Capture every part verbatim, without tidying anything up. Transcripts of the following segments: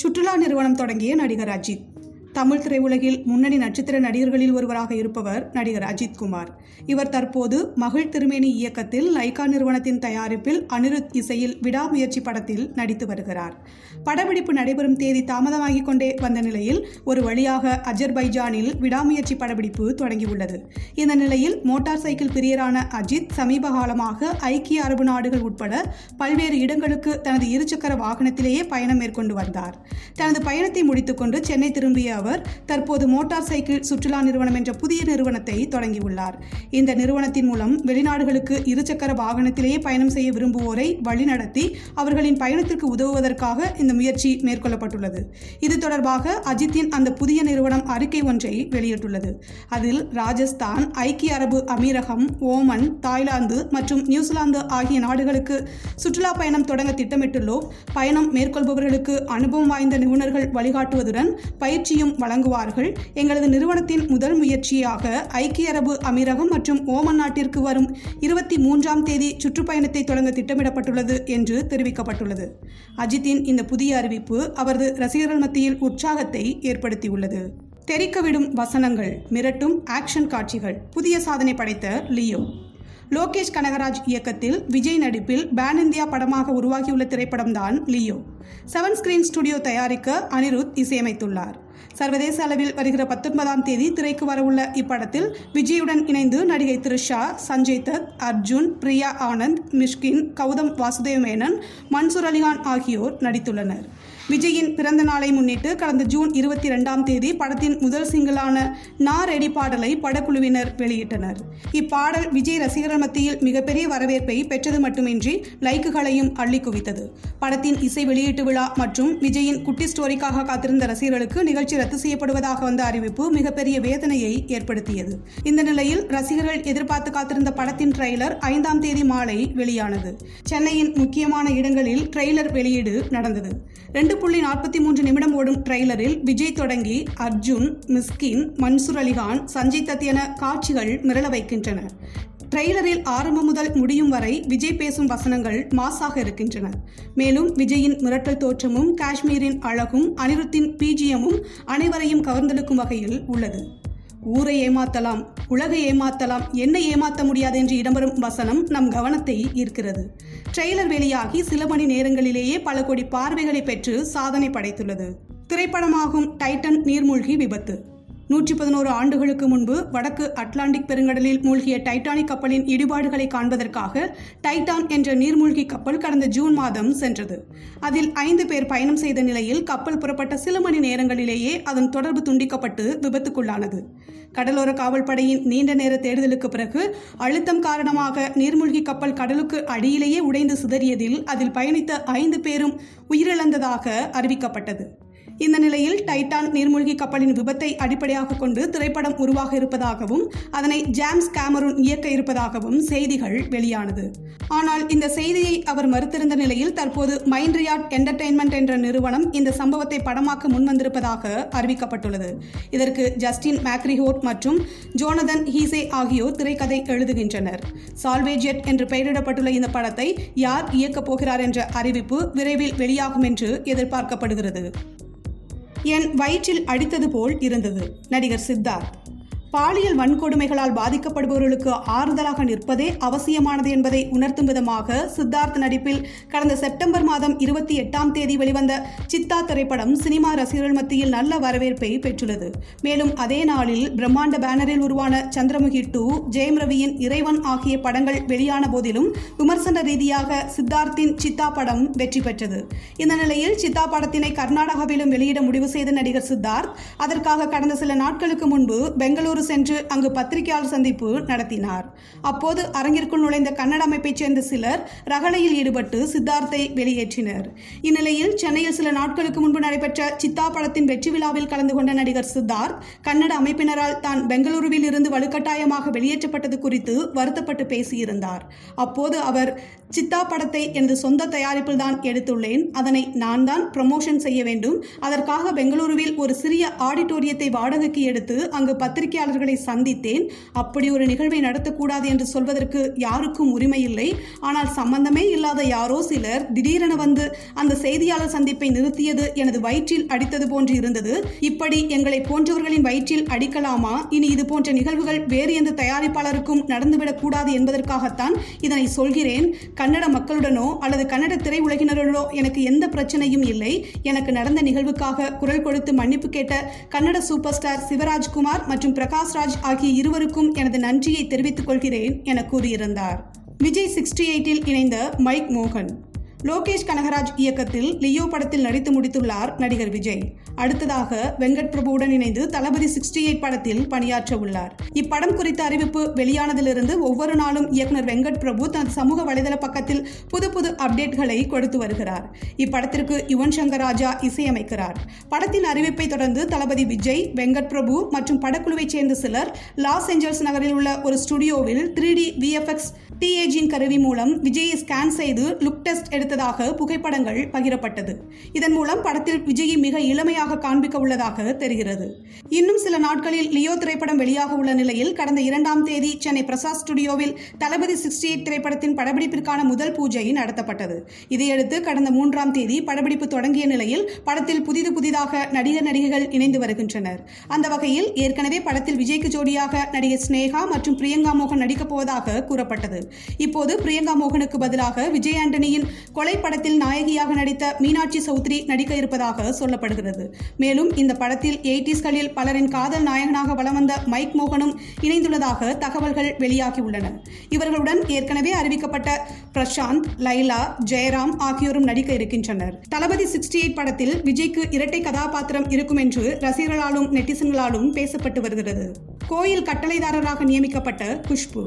சுற்றுலா நிறுவனம் தொடங்கிய நடிகர் அஜித். தமிழ் திரையுலகில் முன்னணி நட்சத்திர நடிகர்களில் ஒருவராக இருப்பவர் நடிகர் அஜித் குமார். இவர் தற்போது மகள் திருமேனி இயக்கத்தில் லைக்கா நிறுவனத்தின் தயாரிப்பில் அனிருத் இசையில் விடாமுயற்சி படத்தில் நடித்து வருகிறார். படப்பிடிப்பு நடைபெறும் தேதி தாமதமாகிக் கொண்டே வந்த நிலையில் ஒரு வழியாக அஜர்பைஜானில் விடாமுயற்சி படப்பிடிப்பு தொடங்கியுள்ளது. இந்த நிலையில் மோட்டார் சைக்கிள் பிரியரான அஜித் சமீப காலமாக ஐக்கிய அரபு நாடுகள் உட்பட பல்வேறு இடங்களுக்கு தனது இருசக்கர வாகனத்திலேயே பயணம் மேற்கொண்டு வந்தார். தனது பயணத்தை முடித்துக்கொண்டு சென்னை திரும்பிய தற்போது மோட்டார் சைக்கிள் சுற்றுலா நிறுவனம் என்ற புதிய நிறுவனத்தை தொடங்கியுள்ளார். இந்த நிறுவனத்தின் மூலம் வெளிநாடுகளுக்கு இருசக்கர வாகனத்திலேயே பயணம் செய்ய விரும்புவோரை வழிநடத்தி அவர்களின் பயணத்திற்கு உதவுவதற்காக இந்த முயற்சி மேற்கொள்ளப்பட்டுள்ளது. இது தொடர்பாக அஜித்தின் அந்த புதிய நிறுவனம் அறிக்கை ஒன்றை வெளியிட்டுள்ளது. அதில் ராஜஸ்தான், ஐக்கிய அரபு அமீரகம், ஓமன், தாய்லாந்து மற்றும் நியூசிலாந்து ஆகிய நாடுகளுக்கு சுற்றுலா பயணம் தொடங்க திட்டமிட்டுள்ளோம். பயணம் மேற்கொள்பவர்களுக்கு அனுபவம் வாய்ந்த நிபுணர்கள் வழிகாட்டுவதுடன் பயிற்சியும் வழங்குவார்கள். எங்களது நிறுவனத்தின் முதல் முயற்சியாக ஐக்கிய அரபு அமீரகம் மற்றும் ஓமன் நாட்டிற்கு வரும் இருபத்தி மூன்றாம் தேதி சுற்றுப்பயணத்தை தொடங்க திட்டமிடப்பட்டுள்ளது என்று தெரிவிக்கப்பட்டுள்ளது. அஜித்தின் இந்த புதிய அறிவிப்பு அவரது ரசிகர்கள் மத்தியில் உற்சாகத்தை ஏற்படுத்தியுள்ளது. தெரிக்கவிடும் வசனங்கள், மிரட்டும் ஆக்ஷன் காட்சிகள், புதிய சாதனை படைத்த லியோ. லோகேஷ் கனகராஜ் இயக்கத்தில் விஜய் நடிப்பில் பேன் இந்தியா படமாக உருவாகியுள்ள திரைப்படம்தான் லியோ. செவன் ஸ்கிரீன் ஸ்டுடியோ தயாரிக்க அனிருத் இசையமைத்துள்ளார். சர்வதேச அளவில் வருகிற பத்தொன்பதாம் தேதி திரைக்கு வரவுள்ள இப்படத்தில் விஜயுடன் இணைந்து நடிகை த்ரிஷா, சஞ்சய் தத், அர்ஜுன், பிரியா ஆனந்த், மிஷ்கின் கௌதம், வாசுதேவ் மேனன், மன்சூர் அலிகான் ஆகியோர் நடித்துள்ளனர். விஜயின் பிறந்த நாளை முன்னிட்டு கடந்த ஜூன் இருபத்தி இரண்டாம் தேதி படத்தின் முதல் சிங்கிளான நாரெடி பாடலை படக்குழுவினர் வெளியிட்டனர். இப்பாடல் விஜய் ரசிகர்கள் மத்தியில் மிகப்பெரிய வரவேற்பை பெற்றது மட்டுமின்றி லைக்குகளையும் அள்ளி குவித்தது. படத்தின் இசை வெளியீட்டு விழா மற்றும் விஜயின் குட்டி ஸ்டோரிக்காக காத்திருந்த ரசிகர்களுக்கு நிகழ்ச்சி ரத்து செய்யப்படுவதாக வந்த அறிவிப்பு மிகப்பெரிய வேதனையை ஏற்படுத்தியது. இந்த நிலையில் ரசிகர்கள் எதிர்பார்த்து காத்திருந்த படத்தின் ட்ரெய்லர் ஐந்தாம் தேதி மாலை வெளியானது. சென்னையின் முக்கியமான இடங்களில் ட்ரெய்லர் வெளியீடு நடந்தது. ரெண்டு புள்ளி நாற்பத்தி மூன்று நிமிடம் ஓடும் ட்ரெய்லரில் விஜய் தொடங்கி அர்ஜுன், மிஸ்கின், மன்சூர் அலிகான், சஞ்சய் தத் என காட்சிகள் மிரள வைக்கின்றன. ட்ரெய்லரில் ஆரம்பம் முதல் முடியும் வரை விஜய் பேசும் வசனங்கள் மாசாக இருக்கின்றன. மேலும் விஜயின் மிரட்டல் தோற்றமும் காஷ்மீரின் அழகும் அனிருத்தின் பிஜிஎம்மும் அனைவரையும் கவர்ந்தெடுக்கும் வகையில் உள்ளது. ஊரை ஏமாத்தலாம், உலகை ஏமாத்தலாம், என்னை ஏமாற்ற முடியாது என்று இடம்பெறும் வசனம் நம் கவனத்தை ஈர்க்கிறது. ட்ரெய்லர் வெளியாகி சில மணி நேரங்களிலேயே பல கோடி பார்வைகளை பெற்று சாதனை படைத்துள்ளது. திரைப்படமாகும் டைட்டன் நீர்மூழ்கி விபத்து. நூற்றி பதினோரு ஆண்டுகளுக்கு முன்பு வடக்கு அட்லாண்டிக் பெருங்கடலில் மூழ்கிய டைட்டானிக் கப்பலின் இடிபாடுகளை காண்பதற்காக டைட்டான் என்ற நீர்மூழ்கி கப்பல் கடந்த ஜூன் மாதம் சென்றது. அதில் ஐந்து பேர் பயணம் செய்த நிலையில் கப்பல் புறப்பட்ட சில மணி நேரங்களிலேயே அதன் தொடர்பு துண்டிக்கப்பட்டு விபத்துக்குள்ளானது. கடலோர காவல்படையின் நீண்ட நேர தேடுதலுக்கு பிறகு அழுத்தம் காரணமாக நீர்மூழ்கி கப்பல் கடலுக்கு அடியிலேயே உடைந்து சிதறியதில் அதில் பயணித்த ஐந்து பேரும் உயிரிழந்ததாக அறிவிக்கப்பட்டது. இந்த நிலையில் டைட்டான் நீர்மூழ்கி கப்பலின் விபத்தை அடிப்படையாக கொண்டு திரைப்படம் உருவாக இருப்பதாகவும் அதனை ஜேம்ஸ் கேமரூன் இயக்க இருப்பதாகவும் செய்திகள் வெளியானது. ஆனால் இந்த செய்தியை அவர் மறுத்திருந்த நிலையில் தற்போது மைண்ட்ரியாட் என்டர்டெயின்மெண்ட் என்ற நிறுவனம் இந்த சம்பவத்தை படமாக்க முன்வந்திருப்பதாக அறிவிக்கப்பட்டுள்ளது. இதற்கு ஜஸ்டின் மேக்ரிஹோட் மற்றும் ஜோனதன் ஹீசே ஆகியோர் திரைக்கதை எழுதுகின்றனர். சால்வேஜெட் என்று பெயரிடப்பட்டுள்ள இந்த படத்தை யார் இயக்கப் போகிறார் என்ற அறிவிப்பு விரைவில் வெளியாகும் என்று எதிர்பார்க்கப்படுகிறது. என் வயிற்றில் அடித்தது போல் இருந்தது. நடிகர் சித்தார்த். பாலியல் வன்கொடுமைகளால் பாதிக்கப்படுபவர்களுக்கு ஆறுதலாக நிற்பதே அவசியமானது என்பதை உணர்த்தும் விதமாக சித்தார்த் நடிப்பில் கடந்த செப்டம்பர் மாதம் இருபத்தி எட்டாம் தேதி வெளிவந்த சித்தா திரைப்படம் சினிமா ரசிகர்கள் மத்தியில் நல்ல வரவேற்பை பெற்றுள்ளது. மேலும் அதே நாளில் பிரம்மாண்ட பேனரில் உருவான சந்திரமுகி டூ, ஜெயம் ரவியின் இறைவன் ஆகிய படங்கள் வெளியான போதிலும் விமர்சன ரீதியாக சித்தார்த்தின் சித்தா படம் வெற்றி பெற்றது. இந்த நிலையில் சித்தா படத்தினை கர்நாடகாவிலும் வெளியிட முடிவு செய்த நடிகர் சித்தார்த் அதற்காக கடந்த சில நாட்களுக்கு முன்பு பெங்களூரு சென்று அங்கு பத்திரிகையாளர் சந்திப்பு நடத்தினார். அப்போது அரங்கிற்குள் நுழைந்த கன்னட அமைப்பைச் சேர்ந்த சிலர் ரகளையில் ஈடுபட்டு சித்தார்த்தை வெளியேற்றினர். இந்நிலையில் சென்னையில் சில நாட்களுக்கு முன்பு நடைபெற்ற சித்தா படத்தின் வெற்றி விழாவில் கலந்து கொண்ட நடிகர் சித்தார்த் கன்னட அமைப்பினரால் தான் பெங்களூருவில் இருந்து வலுக்கட்டாயமாக வெளியேற்றப்பட்டது குறித்து வருத்தப்பட்டு பேசியிருந்தார். அப்போது அவர் சித்தா படத்தை எனது சொந்த தயாரிப்பில் தான் எடுத்துள்ளேன், அதனை நான் தான் ப்ரமோஷன் செய்ய வேண்டும், அதற்காக பெங்களூருவில் ஒரு சிறிய ஆடிட்டோரியத்தை வாடகைக்கு எடுத்து அங்கு பத்திரிகை பத்திரிகையாளர்களை சந்தித்தேன். அப்படி ஒரு நிகழ்வை நடத்தக்கூடாது என்று சொல்வதற்கு யாருக்கும் உரிமை இல்லை. ஆனால் சம்பந்தமே இல்லாத யாரோ சிலர் திடீரென வந்து அந்த செய்தியாளர் சந்திப்பை நிறுத்தியது எனது வயிற்றில் அடித்தது போன்று இருந்தது. இப்படி எங்களை போன்றவர்களின் வயிற்றில் அடிக்கலாமா? இனி இது போன்ற நிகழ்வுகள் வேறு எந்த தயாரிப்பாளருக்கும் நடந்துவிடக் கூடாது என்பதற்காகத்தான் இதனை சொல்கிறேன். கன்னட மக்களுடனோ அல்லது கன்னட திரையுலகினருடனோ எனக்கு எந்த பிரச்சனையும் இல்லை. எனக்கு நடந்த நிகழ்வுக்காக குரல் கொடுத்து மன்னிப்பு கேட்ட கன்னட சூப்பர் ஸ்டார் சிவராஜ்குமார் மற்றும் பிரகாஷ்ராஜ் ஆகிய இருவருக்கும் எனது நன்றியை தெரிவித்துக் கொள்கிறேன் என கூறியிருந்தார். விஜய் சிக்ஸ்டி எயிட்டில் இணைந்த மைக் மோகன். லோகேஷ் கனகராஜ் இயக்கத்தில் லியோ படத்தில் நடித்து முடித்துள்ளார் நடிகர் விஜய். அடுத்ததாக வெங்கட் பிரபுவுடன் இணைந்து தளபதி சிக்ஸ்டி எயிட் படத்தில் பணியாற்ற உள்ளார். இப்படம் குறித்த அறிவிப்பு வெளியானதிலிருந்து ஒவ்வொரு நாளும் இயக்குநர் வெங்கட் பிரபு தனது சமூக வலைதள பக்கத்தில் புது புது அப்டேட்களை கொடுத்து வருகிறார். இப்படத்திற்கு யுவன் சங்கர் ராஜா இசையமைக்கிறார். படத்தின் அறிவிப்பை தொடர்ந்து தளபதி விஜய், வெங்கட் பிரபு மற்றும் படக்குழுவைச் சேர்ந்த சிலர் லாஸ் ஏஞ்சல்ஸ் நகரில் உள்ள ஒரு ஸ்டுடியோவில் த்ரீ டி விஎஃப்எக்ஸ் டிஏஜின் கருவி மூலம் விஜயை ஸ்கேன் செய்து லுக் டெஸ்ட் எடுத்ததாக புகைப்படங்கள் பகிரப்பட்டது. இதன் மூலம் படத்தில் விஜயை மிக இளமையாக காண்பிக்க உள்ளதாக தெரிகிறது. இன்னும் சில நாட்களில் லியோ திரைப்படம் வெளியாக உள்ள நிலையில் கடந்த இரண்டாம் தேதி சென்னை பிரசாத் ஸ்டுடியோவில் தளபதி சிக்ஸ்டி எயிட் திரைப்படத்தின் படப்பிடிப்பிற்கான முதல் பூஜை நடத்தப்பட்டது. இதையடுத்து கடந்த மூன்றாம் தேதி படப்பிடிப்பு தொடங்கிய நிலையில் படத்தில் புதிது புதிதாக நடிகர் நடிகைகள் இணைந்து வருகின்றனர். அந்த வகையில் ஏற்கனவே படத்தில் விஜய்க்கு ஜோடியாக நடிகை ஸ்னேகா மற்றும் பிரியங்கா மோகன் நடிக்கப் போவதாக கூறப்பட்டது. இப்போது பிரியங்கா மோகனுக்கு பதிலாக விஜய் ஆண்டனியின் கொலை படத்தில் நாயகியாக நடித்த மீனாட்சி சௌத்ரி நடிக்க இருப்பதாக சொல்லப்படுகிறது. மேலும் இந்த படத்தில் எயிட்டிஸ்களில் பலரின் காதல் நாயகனாக வலம் வந்த மைக் மோகனும் இணைந்துள்ளதாக தகவல்கள் வெளியாகியுள்ளன. இவர்களுடன் ஏற்கனவே அறிவிக்கப்பட்ட பிரசாந்த், லைலா, ஜெயராம் ஆகியோரும் நடிக்க இருக்கின்றனர். தளபதி சிக்ஸ்டி எயிட் படத்தில் விஜய்க்கு இரட்டை கதாபாத்திரம் இருக்கும் என்று ரசிகர்களாலும் நெட்டிசன்களாலும் பேசப்பட்டு வருகிறது. கோயில் கட்டளைதாரராக நியமிக்கப்பட்ட குஷ்பு.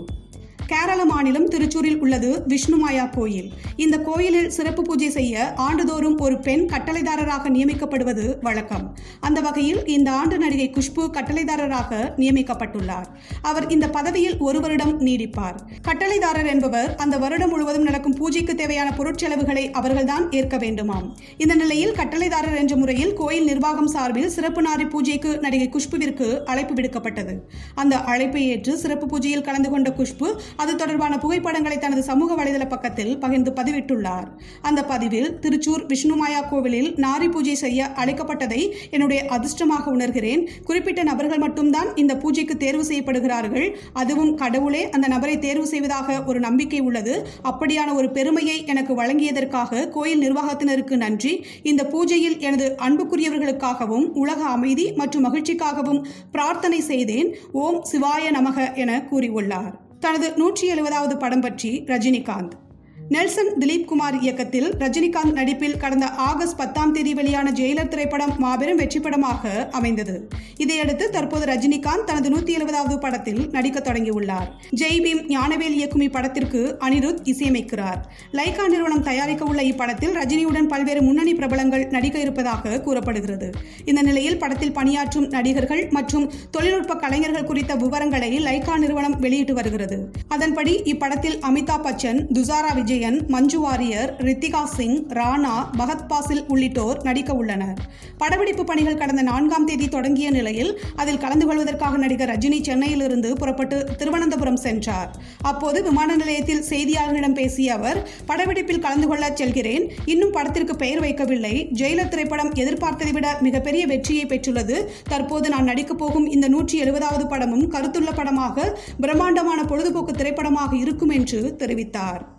கேரள மாநிலம் திருச்சூரில் உள்ளது விஷ்ணுமாயா கோயில். இந்த கோயிலில் சிறப்பு பூஜை செய்ய ஆண்டுதோறும் ஒரு பெண் கட்டளைதாரராக நியமிக்கப்படுவது வழக்கம். அந்த வகையில் இந்த ஆண்டு நடிகை குஷ்பு கட்டளைதாரராக நியமிக்கப்பட்டுள்ளார். அவர் இந்த பதவியில் ஒரு வருடம் நீடிப்பார். கட்டளைதாரர் என்பவர் அந்த வருடம் முழுவதும் நடக்கும் பூஜைக்கு தேவையான பொருட்செலவுகளை அவர்கள்தான் ஏற்க வேண்டுமாம். இந்த நிலையில் கட்டளைதாரர் என்ற முறையில் கோயில் நிர்வாகம் சார்பில் சிறப்பு நாரி பூஜைக்கு நடிகை குஷ்புவிற்கு அழைப்பு விடுக்கப்பட்டது. அந்த அழைப்பை ஏற்று சிறப்பு பூஜையில் கலந்து கொண்ட குஷ்பு அது தொடர்பான புகைப்படங்களை தனது சமூக வலைதள பக்கத்தில் பகிர்ந்து பதிவிட்டுள்ளார். அந்த பதிவில் திருச்சூர் விஷ்ணுமாயா கோவிலில் நாரி பூஜை செய்ய அழைக்கப்பட்டதை என்னுடைய அதிர்ஷ்டமாக உணர்கிறேன். குறிப்பிட்ட நபர்கள் மட்டும்தான் இந்த பூஜைக்கு தேர்வு செய்யப்படுகிறார்கள். அதுவும் கடவுளே அந்த நபரை தேர்வு செய்வதாக ஒரு நம்பிக்கை உள்ளது. அப்படியான ஒரு பெருமையை எனக்கு வழங்கியதற்காக கோயில் நிர்வாகத்தினருக்கு நன்றி. இந்த பூஜையில் எனது அன்புக்குரியவர்களுக்காகவும் உலக அமைதி மற்றும் மகிழ்ச்சிக்காகவும் பிரார்த்தனை செய்தேன். ஓம் சிவாய நமக என கூறியுள்ளார். தனது நூற்றி எழுபதாவது படம் பற்றி ரஜினிகாந்த். நெல்சன் திலீப் குமார் இயக்கத்தில் ரஜினிகாந்த் நடிப்பில் கடந்த ஆகஸ்ட் பத்தாம் தேதி வெளியான ஜெயிலர் திரைப்படம் மாபெரும் வெற்றி படமாக அமைந்தது. இதையடுத்து தற்போது ரஜினிகாந்த் தனது நூற்றி எழுபதாவது படத்தில் நடிக்க தொடங்கியுள்ளார். ஜெய் பீம் ஞானவேல் இயக்கும் இப்படத்திற்கு அனிருத் இசையமைக்கிறார். லைகா நிறுவனம் தயாரிக்க உள்ள இப்படத்தில் ரஜினியுடன் பல்வேறு முன்னணி பிரபலங்கள் நடிக்க இருப்பதாக கூறப்படுகிறது. இந்த நிலையில் படத்தில் பணியாற்றும் நடிகர்கள் மற்றும் தொழில்நுட்ப கலைஞர்கள் குறித்த விவரங்களை லைகா நிறுவனம் வெளியிட்டு வருகிறது. அதன்படி இப்படத்தில் அமிதாப் பச்சன், துசாரா விஜய், மஞ்சு வாரியர், ரித்திகா சிங், ராணா, பகத் பாசில் உள்ளிட்டோர் நடிக்க உள்ளனர். படப்பிடிப்பு பணிகள் கடந்த நான்காம் தேதி தொடங்கிய நிலையில் அதில் கலந்து கொள்வதற்காக நடிகர் ரஜினி சென்னையிலிருந்து புறப்பட்டு திருவனந்தபுரம் சென்றார். அப்போது விமான நிலையத்தில் செய்தியாளர்களிடம் பேசிய அவர், படப்பிடிப்பில் கலந்து கொள்ள செல்கிறேன், இன்னும் படத்திற்கு பெயர் வைக்கவில்லை. ஜெயிலர் திரைப்படம் எதிர்பார்த்ததை விட மிகப்பெரிய வெற்றியை பெற்றுள்ளது. தற்போது நான் நடிக்கப் போகும் இந்த நூற்றி எழுபதாவது படமும் கருத்துள்ள படமாக, பிரம்மாண்டமான பொழுதுபோக்கு திரைப்படமாக இருக்கும் என்று தெரிவித்தார்.